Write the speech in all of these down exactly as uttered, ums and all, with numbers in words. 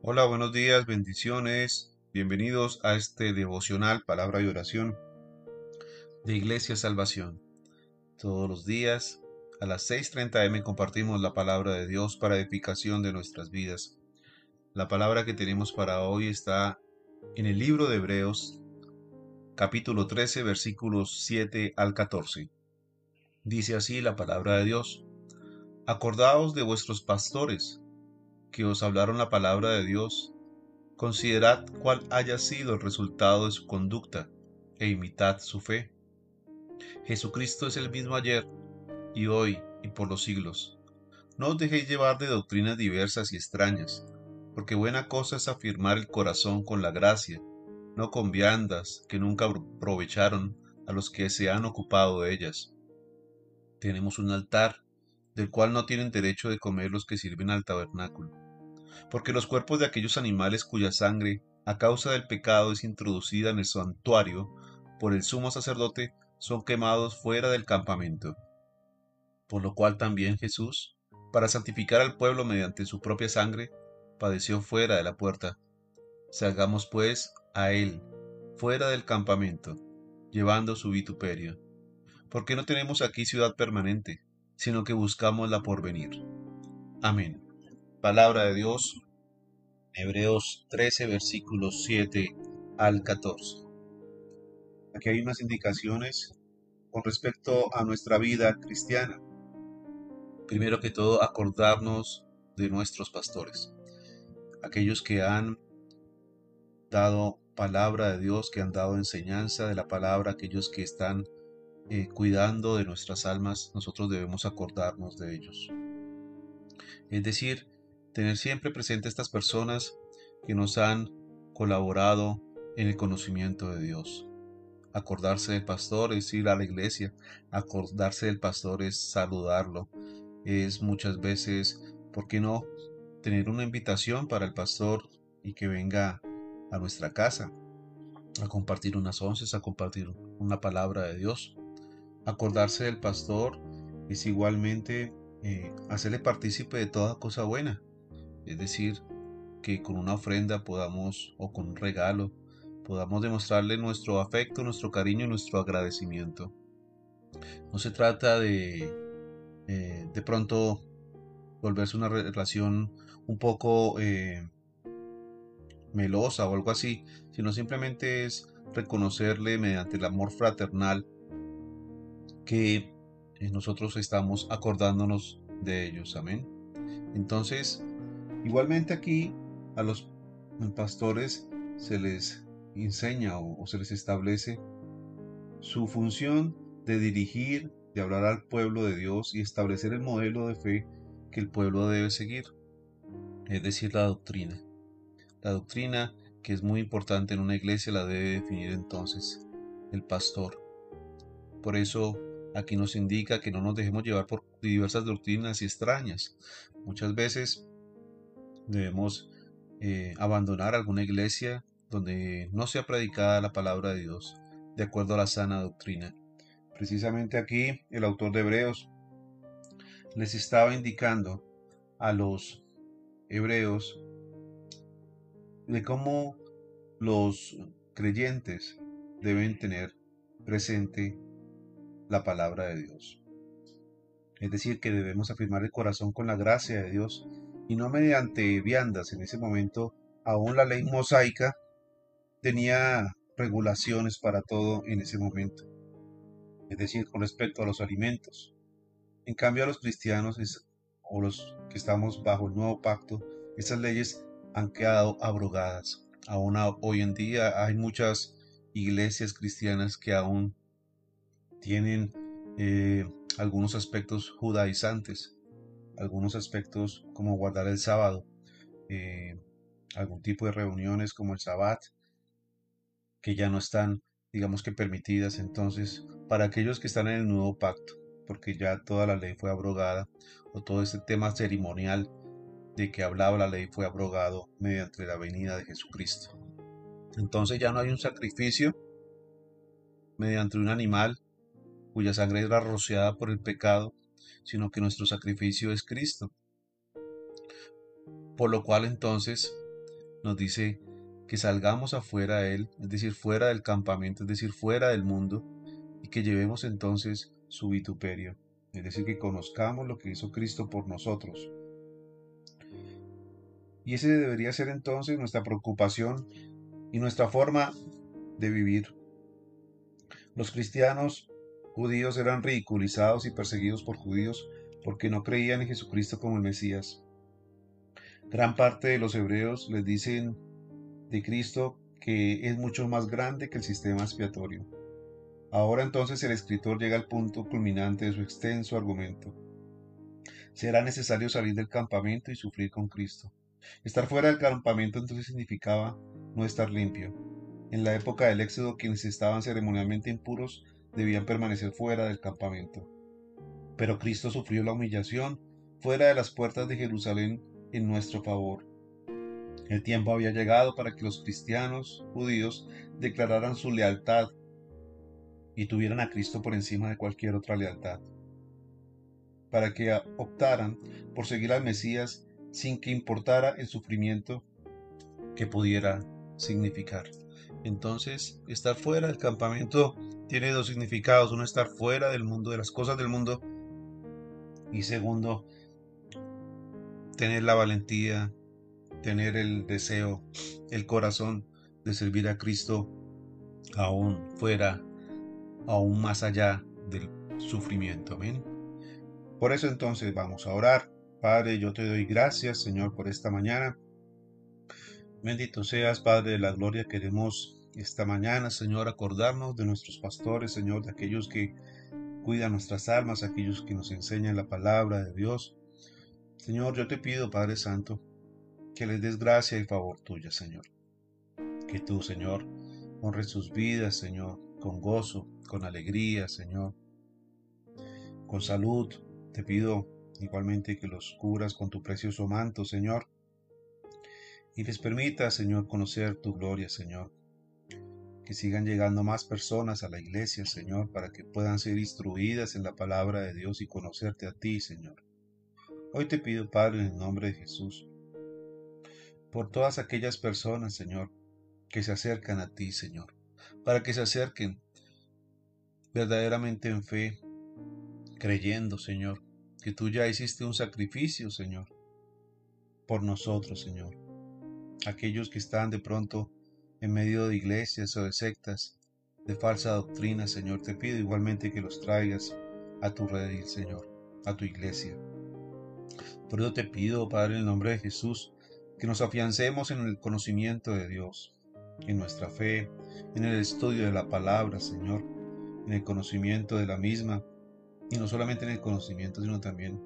Hola, buenos días, bendiciones, bienvenidos a este devocional Palabra y Oración de Iglesia Salvación. Todos los días a las seis y media de la mañana compartimos la Palabra de Dios para edificación de nuestras vidas. La palabra que tenemos para hoy está en el libro de Hebreos, capítulo trece, versículos siete al catorce. Dice así la Palabra de Dios: Acordaos de vuestros pastores, que os hablaron la palabra de Dios, considerad cuál haya sido el resultado de su conducta, e imitad su fe. Jesucristo es el mismo ayer, y hoy, y por los siglos. No os dejéis llevar de doctrinas diversas y extrañas, porque buena cosa es afirmar el corazón con la gracia, no con viandas que nunca aprovecharon a los que se han ocupado de ellas. Tenemos un altar, del cual no tienen derecho de comer los que sirven al tabernáculo, porque los cuerpos de aquellos animales cuya sangre, a causa del pecado, es introducida en el santuario por el sumo sacerdote, son quemados fuera del campamento. Por lo cual también Jesús, para santificar al pueblo mediante su propia sangre, padeció fuera de la puerta. Salgamos pues a él, fuera del campamento, llevando su vituperio, porque no tenemos aquí ciudad permanente, sino que buscamos la porvenir. Amén. Palabra de Dios, Hebreos trece, versículos siete al catorce. Aquí hay unas indicaciones con respecto a nuestra vida cristiana. Primero que todo, acordarnos de nuestros pastores, aquellos que han dado palabra de Dios, que han dado enseñanza de la palabra, aquellos que están Eh, cuidando de nuestras almas. Nosotros debemos acordarnos de ellos. Es decir, tener siempre presente a estas personas que nos han colaborado en el conocimiento de Dios. Acordarse del pastor es ir a la iglesia, acordarse del pastor es saludarlo, es muchas veces, ¿por qué no?, tener una invitación para el pastor y que venga a nuestra casa a compartir unas onces, a compartir una palabra de Dios. Acordarse del pastor es igualmente eh, hacerle partícipe de toda cosa buena, es decir, que con una ofrenda podamos, o con un regalo, podamos demostrarle nuestro afecto, nuestro cariño y nuestro agradecimiento. No se trata de eh, de pronto volverse una relación un poco eh, melosa o algo así, sino simplemente es reconocerle mediante el amor fraternal que nosotros estamos acordándonos de ellos. Amén. Entonces, igualmente aquí a los pastores se les enseña o, o se les establece su función de dirigir, de hablar al pueblo de Dios y establecer el modelo de fe que el pueblo debe seguir, es decir, la doctrina. La doctrina, que es muy importante en una iglesia, la debe definir entonces el pastor. Por eso aquí nos indica que no nos dejemos llevar por diversas doctrinas y extrañas. Muchas veces debemos eh, abandonar alguna iglesia donde no sea predicada la palabra de Dios, de acuerdo a la sana doctrina. Precisamente aquí el autor de Hebreos les estaba indicando a los hebreos de cómo los creyentes deben tener presente la palabra de Dios. Es decir, que debemos afirmar el corazón con la gracia de Dios y no mediante viandas. En ese momento, aún la ley mosaica tenía regulaciones para todo en ese momento, es decir, con respecto a los alimentos. En cambio, a los cristianos es, o los que estamos bajo el nuevo pacto, esas leyes han quedado abrogadas. Aún hoy en día hay muchas iglesias cristianas que aún tienen eh, algunos aspectos judaizantes, algunos aspectos como guardar el sábado, eh, algún tipo de reuniones como el Shabbat, que ya no están, digamos que permitidas entonces para aquellos que están en el nuevo pacto, porque ya toda la ley fue abrogada, o todo este tema ceremonial de que hablaba la ley fue abrogado mediante la venida de Jesucristo. Entonces ya no hay un sacrificio mediante un animal cuya sangre era rociada por el pecado, sino que nuestro sacrificio es Cristo. Por lo cual entonces nos dice que salgamos afuera de él, es decir, fuera del campamento, es decir, fuera del mundo, y que llevemos entonces su vituperio, es decir, que conozcamos lo que hizo Cristo por nosotros. Y ese debería ser entonces nuestra preocupación y nuestra forma de vivir. Los cristianos judíos eran ridiculizados y perseguidos por judíos porque no creían en Jesucristo como el Mesías. Gran parte de los hebreos les dicen de Cristo que es mucho más grande que el sistema expiatorio. Ahora entonces el escritor llega al punto culminante de su extenso argumento. Será necesario salir del campamento y sufrir con Cristo. Estar fuera del campamento entonces significaba no estar limpio. En la época del Éxodo, quienes estaban ceremonialmente impuros debían permanecer fuera del campamento. Pero Cristo sufrió la humillación fuera de las puertas de Jerusalén en nuestro favor. El tiempo había llegado para que los cristianos judíos declararan su lealtad y tuvieran a Cristo por encima de cualquier otra lealtad, para que optaran por seguir al Mesías sin que importara el sufrimiento que pudiera significar. Entonces, estar fuera del campamento tiene dos significados: uno, estar fuera del mundo, de las cosas del mundo, y segundo, tener la valentía, tener el deseo, el corazón de servir a Cristo aún fuera, aún más allá del sufrimiento. Amén. Por eso entonces vamos a orar. Padre, yo te doy gracias, Señor, por esta mañana. Bendito seas, Padre de la gloria. Queremos esta mañana, Señor, acordarnos de nuestros pastores, Señor, de aquellos que cuidan nuestras almas, aquellos que nos enseñan la palabra de Dios. Señor, yo te pido, Padre Santo, que les des gracia y favor tuya, Señor. Que tú, Señor, honres sus vidas, Señor, con gozo, con alegría, Señor, con salud. Te pido igualmente que los cubras con tu precioso manto, Señor, y les permita, Señor, conocer tu gloria, Señor. Que sigan llegando más personas a la iglesia, Señor, para que puedan ser instruidas en la palabra de Dios y conocerte a ti, Señor. Hoy te pido, Padre, en el nombre de Jesús, por todas aquellas personas, Señor, que se acercan a ti, Señor, para que se acerquen verdaderamente en fe, creyendo, Señor, que tú ya hiciste un sacrificio, Señor, por nosotros, Señor. Aquellos que están de pronto en medio de iglesias o de sectas, de falsa doctrina, Señor, te pido igualmente que los traigas a tu redil, Señor, a tu iglesia. Por eso te pido, Padre, en el nombre de Jesús, que nos afiancemos en el conocimiento de Dios, en nuestra fe, en el estudio de la palabra, Señor, en el conocimiento de la misma, y no solamente en el conocimiento, sino también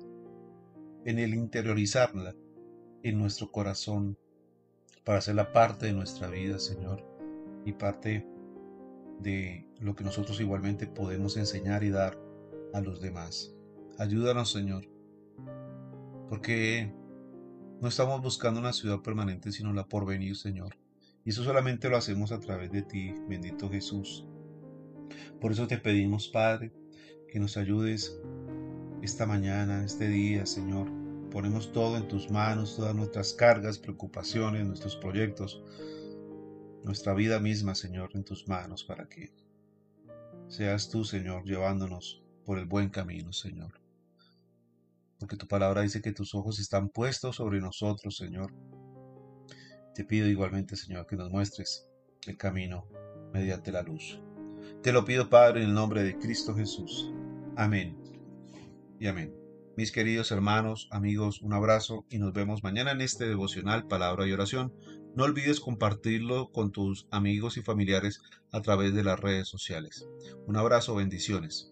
en el interiorizarla en nuestro corazón, para hacerla parte de nuestra vida, Señor, y parte de lo que nosotros igualmente podemos enseñar y dar a los demás. Ayúdanos, Señor, porque no estamos buscando una ciudad permanente, sino la porvenir, Señor, y eso solamente lo hacemos a través de ti, bendito Jesús. Por eso te pedimos, Padre, que nos ayudes esta mañana, este día, Señor. Ponemos todo en tus manos, todas nuestras cargas, preocupaciones, nuestros proyectos, nuestra vida misma, Señor, en tus manos, para que seas tú, Señor, llevándonos por el buen camino, Señor. Porque tu palabra dice que tus ojos están puestos sobre nosotros, Señor. Te pido igualmente, Señor, que nos muestres el camino mediante la luz. Te lo pido, Padre, en el nombre de Cristo Jesús. Amén y amén. Mis queridos hermanos, amigos, un abrazo y nos vemos mañana en este devocional Palabra y Oración. No olvides compartirlo con tus amigos y familiares a través de las redes sociales. Un abrazo, bendiciones.